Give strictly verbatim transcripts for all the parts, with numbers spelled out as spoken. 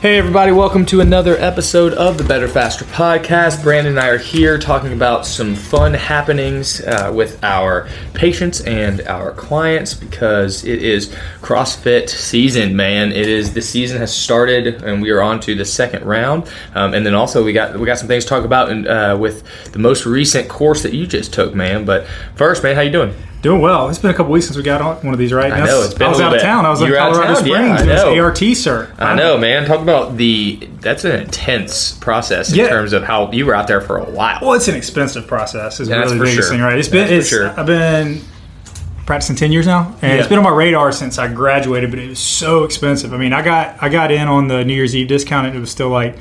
Hey everybody, welcome to another episode of the Better Faster Podcast. Brandon and I are here talking about some fun happenings uh, with our patients and our clients because it is CrossFit season, man. It is, the season has started and we are on to the second round. Um, and then also we got we got some things to talk about in, uh, with the most recent course that you just took, man. But first, man, how you doing? Doing well. It's been a couple weeks since we got on one of these, right? I know. It's been I was a out bit. of town. I was you in Colorado Springs. Yeah, I know. It was A R T, sir. I know, man. Talk about the... That's an intense process in yeah. terms of how you were out there for a while. Well, it's an expensive process. Is yeah, really the biggest sure. thing, right? It's been. That's it's, for sure. I've been practicing ten years now, and yeah. it's been on my radar since I graduated. But it was so expensive. I mean, I got I got in on the New Year's Eve discount, and it was still like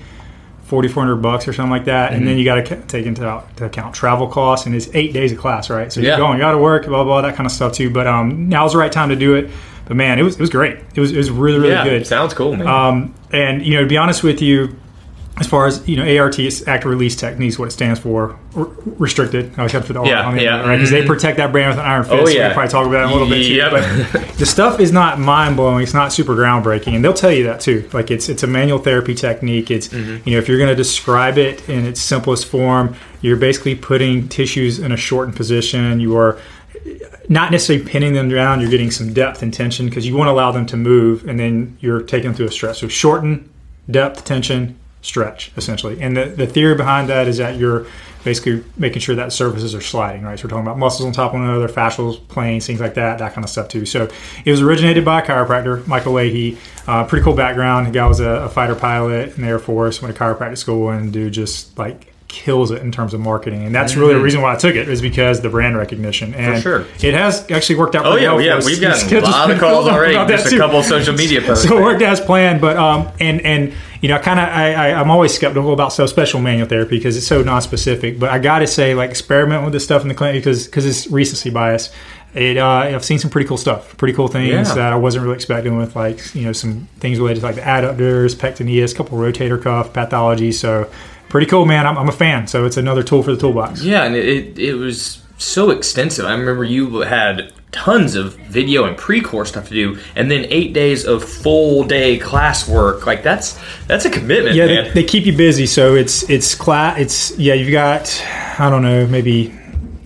forty-four hundred bucks or something like that, mm-hmm. and then you got to take into account travel costs, and it's eight days of class, right? So yeah. you're going, you got to work, blah, blah, that kind of stuff too. But um, now's the right time to do it. But man, it was it was great. It was it was really really yeah, good. Sounds cool, man. Um, and you know, to be honest with you, as far as you know, A R T is Active Release Technique, is what it stands for. R- restricted. I always have to put the R yeah, on the yeah. end, right? Because mm-hmm. they protect that brand with an iron fist. Oh, so yeah. We'll probably talk about that a little yep. bit too. But the stuff is not mind blowing. It's not super groundbreaking, and they'll tell you that too. Like it's it's a manual therapy technique. It's mm-hmm. you know, if you're going to describe it in its simplest form, you're basically putting tissues in a shortened position. You are not necessarily pinning them down. You're getting some depth and tension because you want to allow them to move, and then you're taking them through a stretch. So shorten, depth, tension, stretch, essentially. And the, the theory behind that is that you're basically making sure that surfaces are sliding, right? So we're talking about muscles on top of one another, fascials, planes, things like that, that kind of stuff too. So it was originated by a chiropractor, Michael Leahy. Uh, pretty cool background. The guy was a, a fighter pilot in the Air Force, went to chiropractic school, and dude just like kills it in terms of marketing. And that's mm-hmm. really the reason why I took it, is because the brand recognition. And for sure. it has actually worked out pretty well. Oh, yeah, well yeah. We've got a lot of calls already, just a couple of social media posts. So it worked as planned, but um, and and you know, I kind of, I, I, I'm always skeptical about subspecial manual therapy because it's so non-specific. But I got to say, like, experiment with this stuff in the clinic because because it's recency bias. It, uh, I've seen some pretty cool stuff, pretty cool things yeah. that I wasn't really expecting with, like, you know, some things related to, like, the adductors, pectineus, couple rotator cuff pathology. So pretty cool, man. I'm, I'm a fan. So it's another tool for the toolbox. Yeah, and it, it was so extensive. I remember you had tons of video and pre-course stuff to do, and then eight days of full day classwork. Like that's that's a commitment. Yeah, man. They, they keep you busy. So it's it's class. It's yeah. You've got I don't know maybe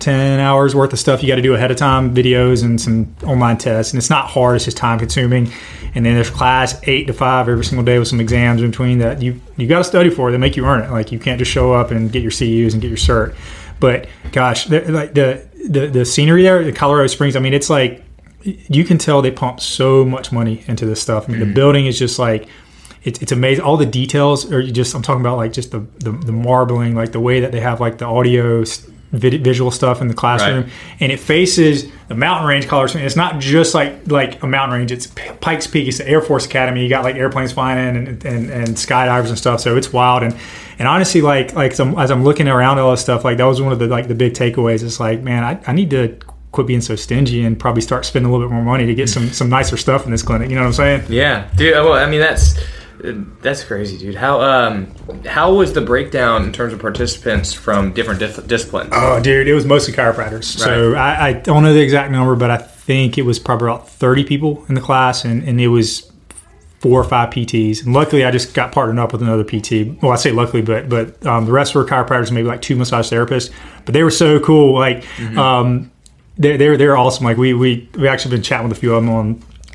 ten hours worth of stuff you got to do ahead of time, videos and some online tests. And it's not hard. It's just time consuming. And then there's class eight to five every single day with some exams in between that you you got to study for. They make you earn it. Like you can't just show up and get your C Us and get your cert. But gosh, like the, the the scenery there, the Colorado Springs. I mean, it's like you can tell they pump so much money into this stuff. I mean, mm-hmm. the building is just like it's it's amazing. All the details are just. I'm talking about like just the the, the marbling, like the way that they have like the audio. Vid- visual stuff in the classroom, right. And it faces the mountain range, Colorado Springs. It's not just like like a mountain range. It's P- Pikes Peak. It's the Air Force Academy. You got like airplanes flying in and and, and skydivers and stuff. So it's wild. And and honestly, like like some, as I'm looking around all this stuff, like that was one of the like the big takeaways. It's like, man, I, I need to quit being so stingy and probably start spending a little bit more money to get some some nicer stuff in this clinic. You know what I'm saying? Yeah, dude. Well, I mean that's. That's crazy, dude. How um how was the breakdown in terms of participants from different dif- disciplines? Oh, dude, it was mostly chiropractors. Right. So I, I don't know the exact number, but I think it was probably about thirty people in the class, and, and it was four or five P Ts. And luckily, I just got partnered up with another P T. Well, I say luckily, but but um, the rest were chiropractors, maybe like two massage therapists. But they were so cool. Like, mm-hmm. um, they're, they're, they're awesome. Like, we, we, we actually been chatting with a few of them on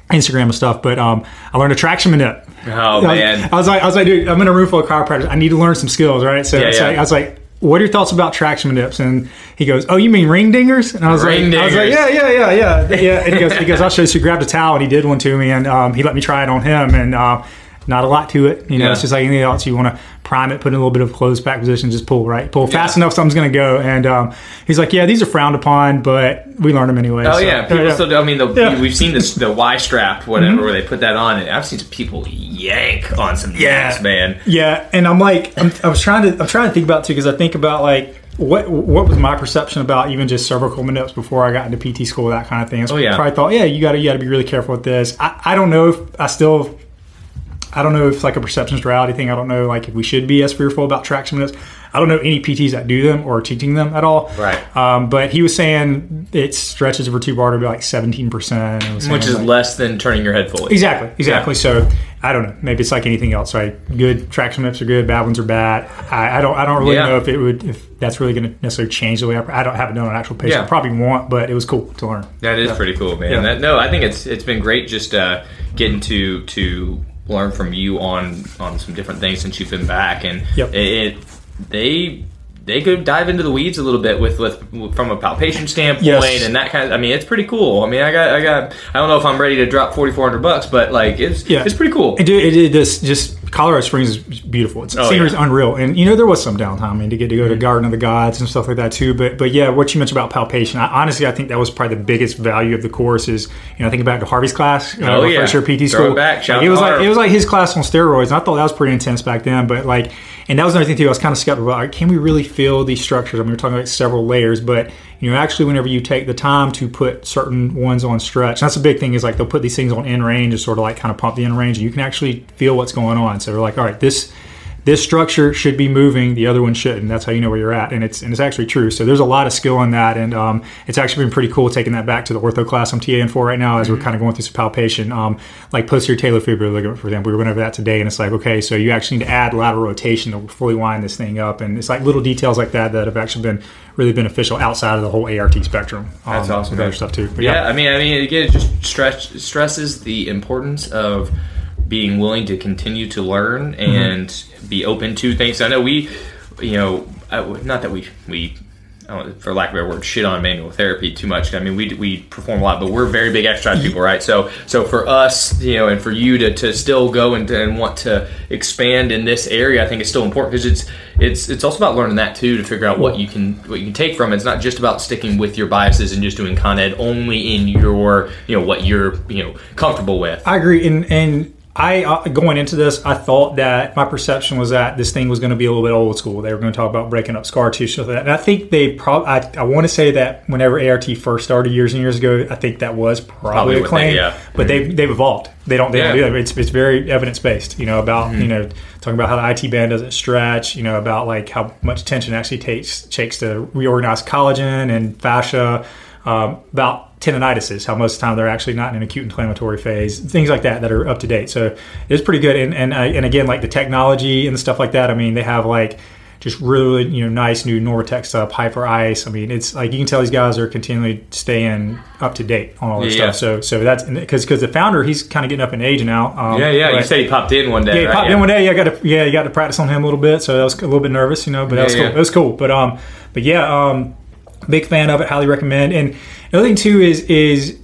Instagram and stuff. But um, I learned a traction minute. Oh, man. I was, I was like, I was like, dude, I'm in a room full of chiropractors. I need to learn some skills, right? So, yeah, so yeah. I was like, what are your thoughts about traction dips? And he goes, oh, you mean ring dingers? And I was ring like, dingers. I was like, yeah, yeah, yeah, yeah, yeah. And he goes, he goes, I'll show you. So he grabbed a towel and he did one to me, and um, he let me try it on him, and uh, not a lot to it, you know. Yeah. It's just like anything else. You want to prime it, put in a little bit of closed back position, just pull, right? Pull fast yeah. enough, something's going to go. And um, he's like, yeah, these are frowned upon, but we learn them anyway. Oh so. yeah, people yeah. still. I mean, the, yeah. we've seen this, the Y strap, whatever, mm-hmm. where they put that on, and I've seen some people yank on some yeah. things, man. Yeah, and I'm like, I'm, I was trying to, I'm trying to think about it too, because I think about like what what was my perception about even just cervical minups before I got into P T school, that kind of thing. So oh yeah, I probably thought, yeah, you got to you got to be really careful with this. I, I don't know if I still. I don't know if it's like a perceptions reality thing. I don't know like if we should be as fearful about traction minutes. I don't know any P Ts that do them or are teaching them at all. Right. Um, but he was saying it stretches over two bar to be like seventeen percent. Which is like, less than turning your head fully. Exactly. Exactly. Yeah. So I don't know. Maybe it's like anything else, right? Good traction minutes are good. Bad ones are bad. I, I don't I don't really yeah. know if it would if that's really going to necessarily change the way I, I don't have it done on an actual patient. Yeah. I probably won't, but it was cool to learn. That is yeah. pretty cool, man. Yeah. That, no, I think it's it's been great just uh, getting to to – learn from you on on some different things since you've been back, and yep. it, it they they could dive into the weeds a little bit with, with from a palpation standpoint yes. and that kind of. I mean, it's pretty cool. I mean, I got I got I don't know if I'm ready to drop forty-four hundred bucks, but like it's yeah. it's pretty cool. It did, it did this just. Colorado Springs is beautiful. It's oh, scenery is yeah. unreal, and you know there was some downtime. I mean, to get to go to Garden of the Gods and stuff like that too. But but yeah, what you mentioned about palpation, I, honestly, I think that was probably the biggest value of the course. Is you know, I think back to Harvey's class, you know, oh yeah, first year P T school. Throw it back, shout like, it was like it was like his class on steroids. And I thought that was pretty intense back then. But like, and that was another thing too. I was kind of skeptical about like, can we really feel these structures? I mean, we're talking about several layers, but you know, actually, whenever you take the time to put certain ones on stretch, that's a big thing. Is like they'll put these things on end range and sort of like kind of pump the end range, and you can actually feel what's going on. So we're like, all right, this this structure should be moving, the other one shouldn't. That's how you know where you're at, and it's and it's actually true. So there's a lot of skill in that, and um, it's actually been pretty cool taking that back to the ortho class I'm TAing for right now as mm-hmm. we're kind of going through some palpation, um, like posterior talofibular ligament, for example. We went over that today, and it's like, okay, so you actually need to add lateral rotation to fully wind this thing up, and it's like little details like that that have actually been really beneficial outside of the whole A R T spectrum. Um, That's awesome. Other stuff too. But yeah, yeah, I mean, I mean, again, it just stress, stresses the importance of being willing to continue to learn and mm-hmm. be open to things. I know we, you know, I, not that we, we I don't, for lack of a better word, shit on manual therapy too much. I mean, we we perform a lot, but we're very big exercise people, right? So so for us, you know, and for you to, to still go and, and want to expand in this area, I think it's still important because it's it's it's also about learning that too, to figure out what you can what you can take from it. It's not just about sticking with your biases and just doing Con Ed only in your, you know, what you're, you know, comfortable with. I agree, and and. I uh, going into this, I thought that my perception was that this thing was going to be a little bit old school. They were going to talk about breaking up scar tissue, that. And I think they probably. I, I want to say that whenever A R T first started years and years ago, I think that was probably, probably a claim. They, yeah. But they've they've evolved. They don't they yeah. don't do that. It's it's very evidence based. You know about mm-hmm. you know talking about how the I T band doesn't stretch. You know about like how much tension actually takes takes to reorganize collagen and fascia. Um, about tendinitises, how most of the time they're actually not in an acute inflammatory phase, things like that that are up to date. So it's pretty good. And and, I, and again, like the technology and stuff like that, I mean, they have like just really, you know, nice new Norvatecs stuff, Hyper Ice. I mean, it's like you can tell these guys are continually staying up to date on all this yeah. stuff. So so that's because because the founder, he's kind of getting up in age now. Um, yeah, yeah. Right? You said he popped in one day. Yeah, he right? popped yeah. in one day. Yeah, I got to yeah, you got to practice on him a little bit. So I was a little bit nervous, you know, but yeah, that was yeah. cool. That was cool. But um, but yeah, um, big fan of it. Highly recommend. And another thing too is is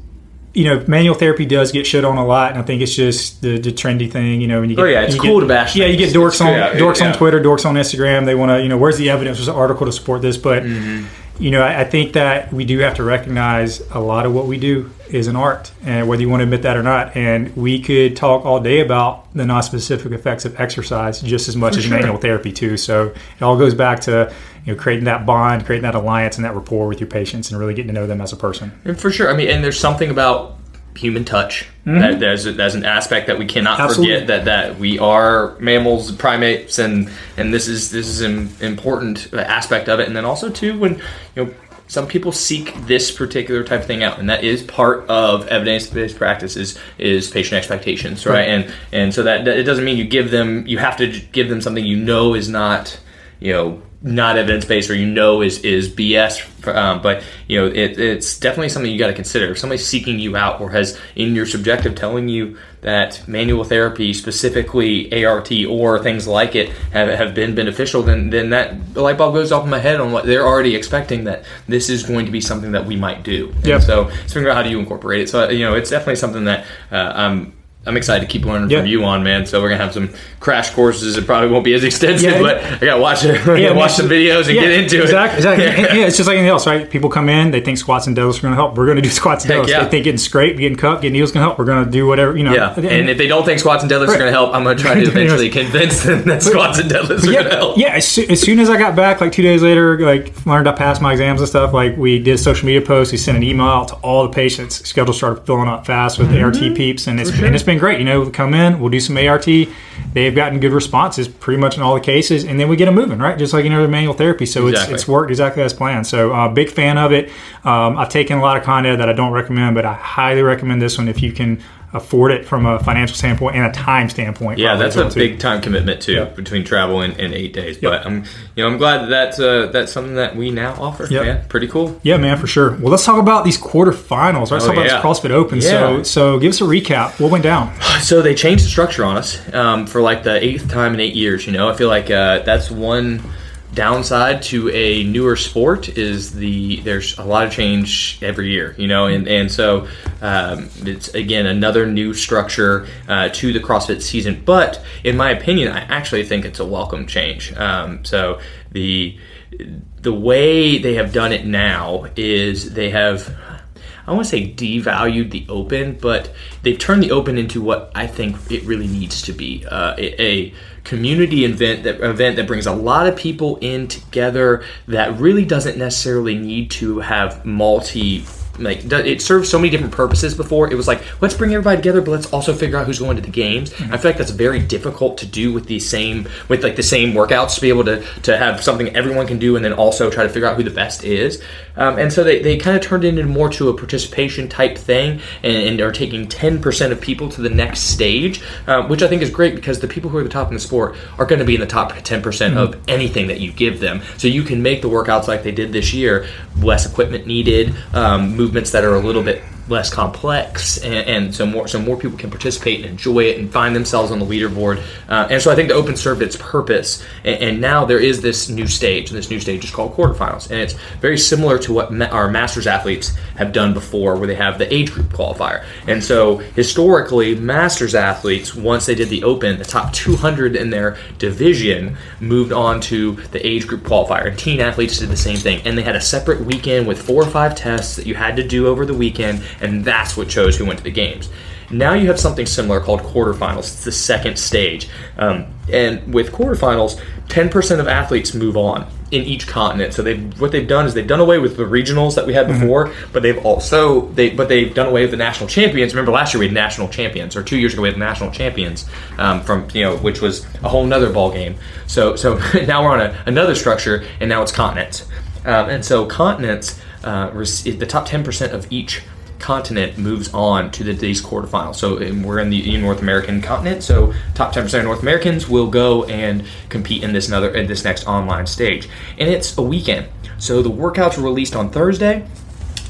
you know manual therapy does get shit on a lot, and I think it's just the, the trendy thing. You know, when you get, oh yeah, it's cool get, to bash. Yeah, things. You get dorks it's on out, dorks yeah. on Twitter, dorks on Instagram. They want to you know where's the evidence? There's an article to support this, but mm-hmm. you know I, I think that we do have to recognize a lot of what we do is an art, and whether you want to admit that or not. And we could talk all day about the non-specific effects of exercise just as much For as sure. manual therapy too. So it all goes back to. You know, creating that bond, creating that alliance and that rapport with your patients and really getting to know them as a person. For sure. I mean, and there's something about human touch. Mm-hmm. That, there's, a, there's an aspect that we cannot Absolutely. forget that, that we are mammals, primates, and, and this is this is an important aspect of it. And then also, too, when, you know, some people seek this particular type of thing out, and that is part of evidence-based practice is, is patient expectations, right? And and so that, that it doesn't mean you give them you have to give them something you know is not you know not evidence-based or you know is is B S, um, but you know it, it's definitely something you got to consider. If somebody's seeking you out or has in your subjective telling you that manual therapy, specifically A R T or things like it, have have been beneficial, then then that light bulb goes off in my head on what they're already expecting, that this is going to be something that we might do. And yep. So it's figuring out how do you incorporate it. So you know it's definitely something that uh, I'm I'm excited to keep learning yep. from you on, man. So we're gonna have some crash courses. It probably won't be as extensive, yeah, but I gotta watch it. I yeah, gotta watch the videos and yeah, get into exactly, it. Exactly. Exactly. Yeah. yeah, it's just like anything else, right? People come in, they think squats and deadlifts are gonna help. We're gonna do squats and Heck deadlifts. Yeah. They think getting scraped, getting cupped, getting heels gonna help. We're gonna do whatever, you know. Yeah. And, and if they don't think squats and deadlifts right. are gonna help, I'm gonna try to eventually convince them that squats and deadlifts yeah, are gonna help. Yeah. As, so, as soon as I got back, like two days later, like learned I passed my exams and stuff. Like we did social media posts. We sent an email out to all the patients. Schedules started filling up fast with mm-hmm. A R T peeps, and it's sure. and it's been great. You know, come in, we'll do some A R T. They've gotten good responses pretty much in all the cases, and then we get them moving, right? Just like any other manual therapy. So exactly. it's it's worked exactly as planned. So uh, big fan of it. Um, I've taken a lot of content that I don't recommend, but I highly recommend this one if you can afford it from a financial standpoint and a time standpoint. Yeah, that's a too. big time commitment too, yep. between travel and, and eight days. Yep. But I'm, you know, I'm glad that that's, uh, that's something that we now offer. Yep. Man, pretty cool. Yeah, man, for sure. Well, let's talk about these quarterfinals. Right? Let's oh, talk yeah. about this CrossFit Open. Yeah. So, so give us a recap. What went down? So they changed the structure on us um, for like the eighth time in eight years. You know, I feel like uh, that's one downside to a newer sport is the there's a lot of change every year, you know, and and so um, it's again another new structure uh, to the CrossFit season. But in my opinion, I actually think it's a welcome change. Um, so the the way they have done it now is they have, I want to say devalued the Open, but they've turned the Open into what I think it really needs to be, uh, a, a community event that event that brings a lot of people in together that really doesn't necessarily need to have multi, like it served so many different purposes before. It was like, let's bring everybody together, but let's also figure out who's going to the games. Mm-hmm. I feel like that's very difficult to do with the same with like the same workouts, to be able to to have something everyone can do and then also try to figure out who the best is. Um, and so they, they kind of turned it into more to a participation type thing and, and are taking ten percent of people to the next stage, uh, which I think is great because the people who are the top in the sport are going to be in the top ten percent mm-hmm. of anything that you give them. So you can make the workouts like they did this year, less equipment needed, um, movements that are a little bit less complex, and, and so more so more people can participate and enjoy it and find themselves on the leaderboard. Uh, and so I think the Open served its purpose, and, and now there is this new stage, and this new stage is called quarterfinals. And it's very similar to what ma- our Masters athletes have done before, where they have the age group qualifier. And so historically, Masters athletes, once they did the Open, the top two hundred in their division moved on to the age group qualifier, and teen athletes did the same thing. And they had a separate weekend with four or five tests that you had to do over the weekend, and that's what chose who went to the games. Now you have something similar called quarterfinals. It's the second stage. Um, and with quarterfinals, ten percent of athletes move on in each continent. So they've, what they've done is they've done away with the regionals that we had before, mm-hmm. but they've also they but they've done away with the national champions. Remember last year we had national champions, or two years ago we had national champions, um, from you know which was a whole nother ball game. So so now we're on a, another structure, and now it's continents. Um, and so continents, uh, the top ten percent of each continent moves on to the, these quarterfinals. So and we're in the in North American continent. So top ten percent of North Americans will go and compete in this another in this next online stage. And it's a weekend. So the workouts are released on Thursday,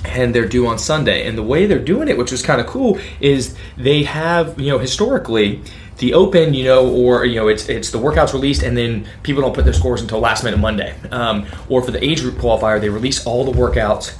and they're due on Sunday. And the way they're doing it, which was kind of cool, is they have, you know, historically the Open, you know, or, you know, it's it's the workouts released and then people don't put their scores until last minute Monday. Um, or for the age group qualifier, they release all the workouts.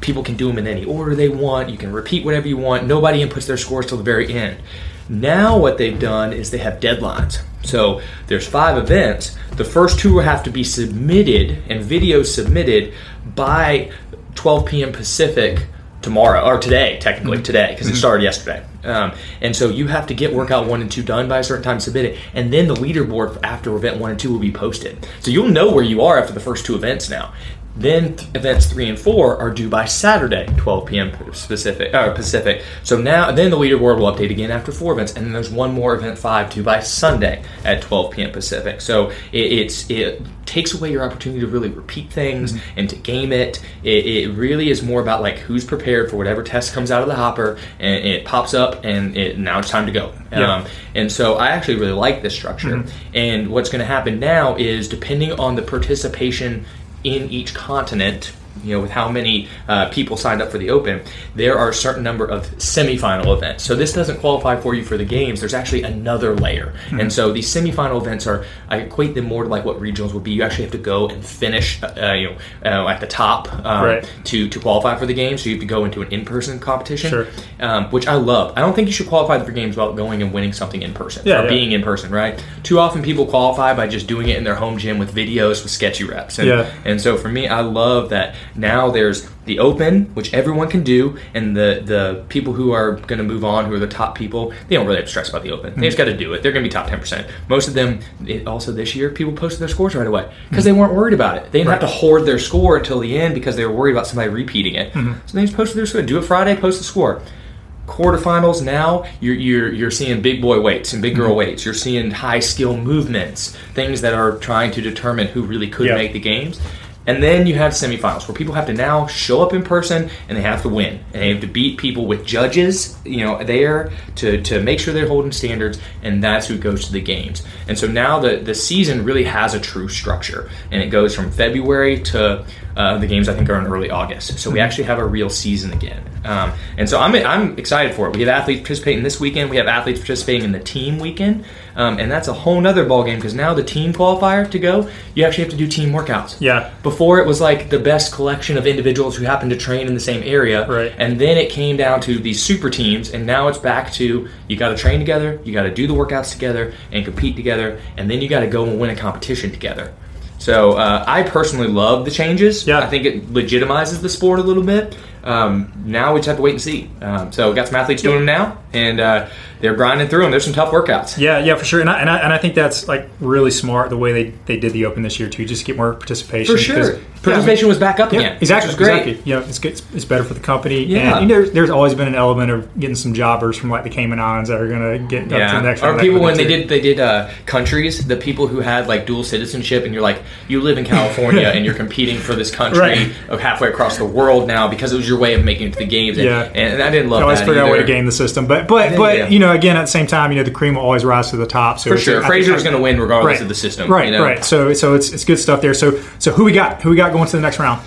People can do them in any order they want. You can repeat whatever you want. Nobody inputs their scores till the very end. Now what they've done is they have deadlines. So there's five events. The first two have to be submitted and video submitted by twelve p.m. Pacific tomorrow, or today, technically today, because it started yesterday. Um, and so you have to get workout one and two done by a certain time, submit it, and then the leaderboard after event one and two will be posted. So you'll know where you are after the first two events now. Then th- events three and four are due by Saturday, twelve p.m. Pacific. Uh, Pacific. So now, then the leaderboard will update again after four events, and then there's one more event five due by Sunday at twelve p.m. Pacific. So it, it's it takes away your opportunity to really repeat things mm-hmm. and to game it. it. It really is more about like who's prepared for whatever test comes out of the hopper, and it pops up, and it now it's time to go. Yeah. Um, and so I actually really like this structure. Mm-hmm. And what's going to happen now is depending on the participation in each continent, you know, with how many uh, people signed up for the Open, there are a certain number of semifinal events. So this doesn't qualify for you for the games. There's actually another layer. Mm-hmm. And so these semifinal events are, I equate them more to like what regionals would be. You actually have to go and finish, uh, you know, uh, at the top um, right. to, to qualify for the games. So you have to go into an in-person competition, sure. um, which I love. I don't think you should qualify for games without going and winning something in person, yeah, or yeah. being in person, right? Too often people qualify by just doing it in their home gym with videos, with sketchy reps. And, yeah. and so for me, I love that. Now there's the Open, which everyone can do, and the, the people who are going to move on, who are the top people, they don't really have to stress about the Open. They just got to do it. They're going to be top ten percent. Most of them, it, also this year, people posted their scores right away because they weren't worried about it. They didn't right. have to hoard their score until the end because they were worried about somebody repeating it. Mm-hmm. So they just posted their score. Do it Friday, post the score. Quarterfinals now, you're you're you're seeing big boy weights and big girl mm-hmm. weights. You're seeing high skill movements, things that are trying to determine who really could yep. make the games. And then you have semifinals where people have to now show up in person and they have to win. And they have to beat people with judges, you know, there to, to make sure they're holding standards, and that's who goes to the games. And so now the, the season really has a true structure. And it goes from February to uh, the games I think are in early August. So we actually have a real season again. Um, and so I'm I'm excited for it. We have athletes participating this weekend. We have athletes participating in the team weekend. Um, and that's a whole nother ballgame because now the team qualifier to go, you actually have to do team workouts. Yeah. Before it was like the best collection of individuals who happened to train in the same area. Right. And then it came down to these super teams. And now it's back to you got to train together. You got to do the workouts together and compete together. And then you got to go and win a competition together. So uh, I personally love the changes. Yeah. I think it legitimizes the sport a little bit. Um, now we just have to wait and see. Um, so we've got some athletes doing them now, and uh, they're grinding through them. There's some tough workouts. Yeah, yeah, for sure. And I and I, and I think that's like really smart the way they, they did the Open this year too, just to get more participation. For sure, participation yeah. was back up yeah, again. Exactly, which was great. Exactly. You know, it's good, it's, it's better for the company. Yeah, and you know, there's always been an element of getting some jobbers from like the Cayman Islands that are going to get up yeah. to the next one. Or people when they too. did they did uh, countries, the people who had like dual citizenship, and you're like, you live in California and you're competing for this country right. halfway across the world now because it was your way of making it to the games, and, yeah. and I didn't love. I always that figured out a way to game the system, but but but yeah. you know, again, at the same time, you know, the cream will always rise to the top. So for sure, Fraser is going to win regardless right. of the system, right? You know? Right. So so it's it's good stuff there. So so who we got? Who we got going to the next round?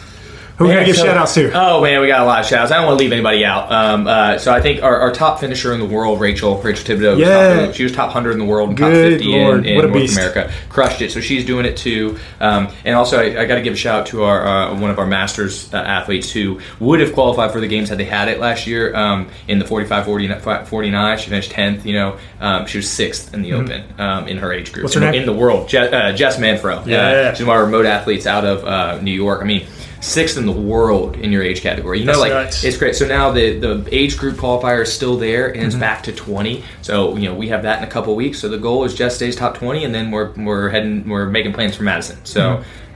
Who we yeah, gonna give so, shout outs to? Oh man, we got a lot of shout outs. I don't want to leave anybody out. Um, uh, so I think our, our top finisher in the world, Rachel, Rachel Thibodeau, yeah. top, she was top one hundred in the world and top Good fifty Lord. in, in North beast. America. Crushed it. So she's doing it too. Um, and also, I, I got to give a shout out to our uh, one of our masters uh, athletes who would have qualified for the games had they had it last year. Um, in the forty-five forty-nine, she finished tenth. You know, um, she was sixth in the mm-hmm. Open um, in her age group. What's her name? In the world, Je- uh, Jess Manfro. Yeah, uh, yeah, she's one of our remote athletes out of uh, New York. I mean. Sixth in the world in your age category. You know, That's like nuts. It's great. So now the, the age group qualifier is still there, and mm-hmm. it's back to twenty. So you know we have that in a couple of weeks. So the goal is just stays top twenty, and then we're we're heading we're making plans for Madison. So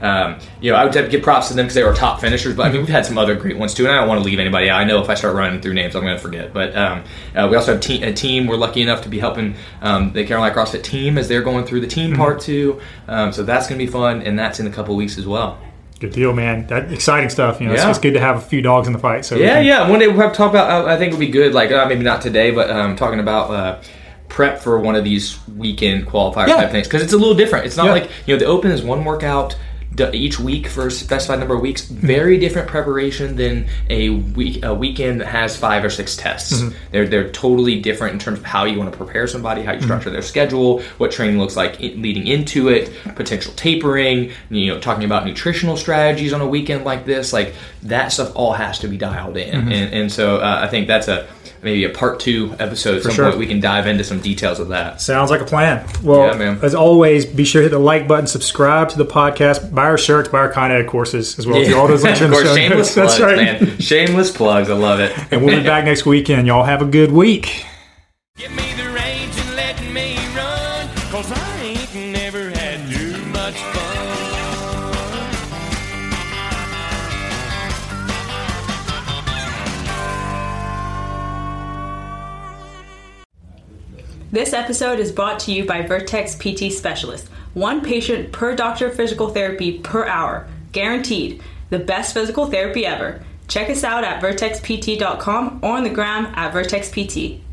mm-hmm. um, you know I would have to give props to them because they were top finishers. But I mean we've had some other great ones too, and I don't want to leave anybody out. I know if I start running through names, I'm going to forget. But um, uh, we also have te- a team. We're lucky enough to be helping um, the Carolina CrossFit team as they're going through the team mm-hmm. part too. Um, so that's going to be fun, and that's in a couple of weeks as well. Good deal, man. That exciting stuff. You know, yeah. so it's good to have a few dogs in the fight. So yeah, can... yeah. One day we'll have to talk about. I think it'll be good. Like uh, maybe not today, but um, talking about uh, prep for one of these weekend qualifier yeah. type things because it's a little different. It's not yeah. like you know the Open is one workout each week for a specified number of weeks. Very different preparation than a week a weekend that has five or six tests. Mm-hmm. They're they're totally different in terms of how you want to prepare somebody, how you structure mm-hmm. their schedule, what training looks like leading into it, potential tapering. You know, talking about nutritional strategies on a weekend like this, like that stuff all has to be dialed in. Mm-hmm. And and so uh, I think that's a maybe a part two episode. At some sure. point we can dive into some details of that. Sounds like a plan. Well, yeah, man. As always, be sure to hit the like button, subscribe to the podcast, buy our shirts, buy our Con Ed courses as well. Yeah. All those links in the show. Shameless plugs, right. man. Shameless plugs. I love it. And we'll be back next weekend. Y'all have a good week. Give me the reins and let me run, 'cause I ain't never had too much fun. This episode is brought to you by Vertex P T Specialists. One patient per doctor of physical therapy per hour. Guaranteed. The best physical therapy ever. Check us out at vertex p t dot com or on the gram at vertex p t.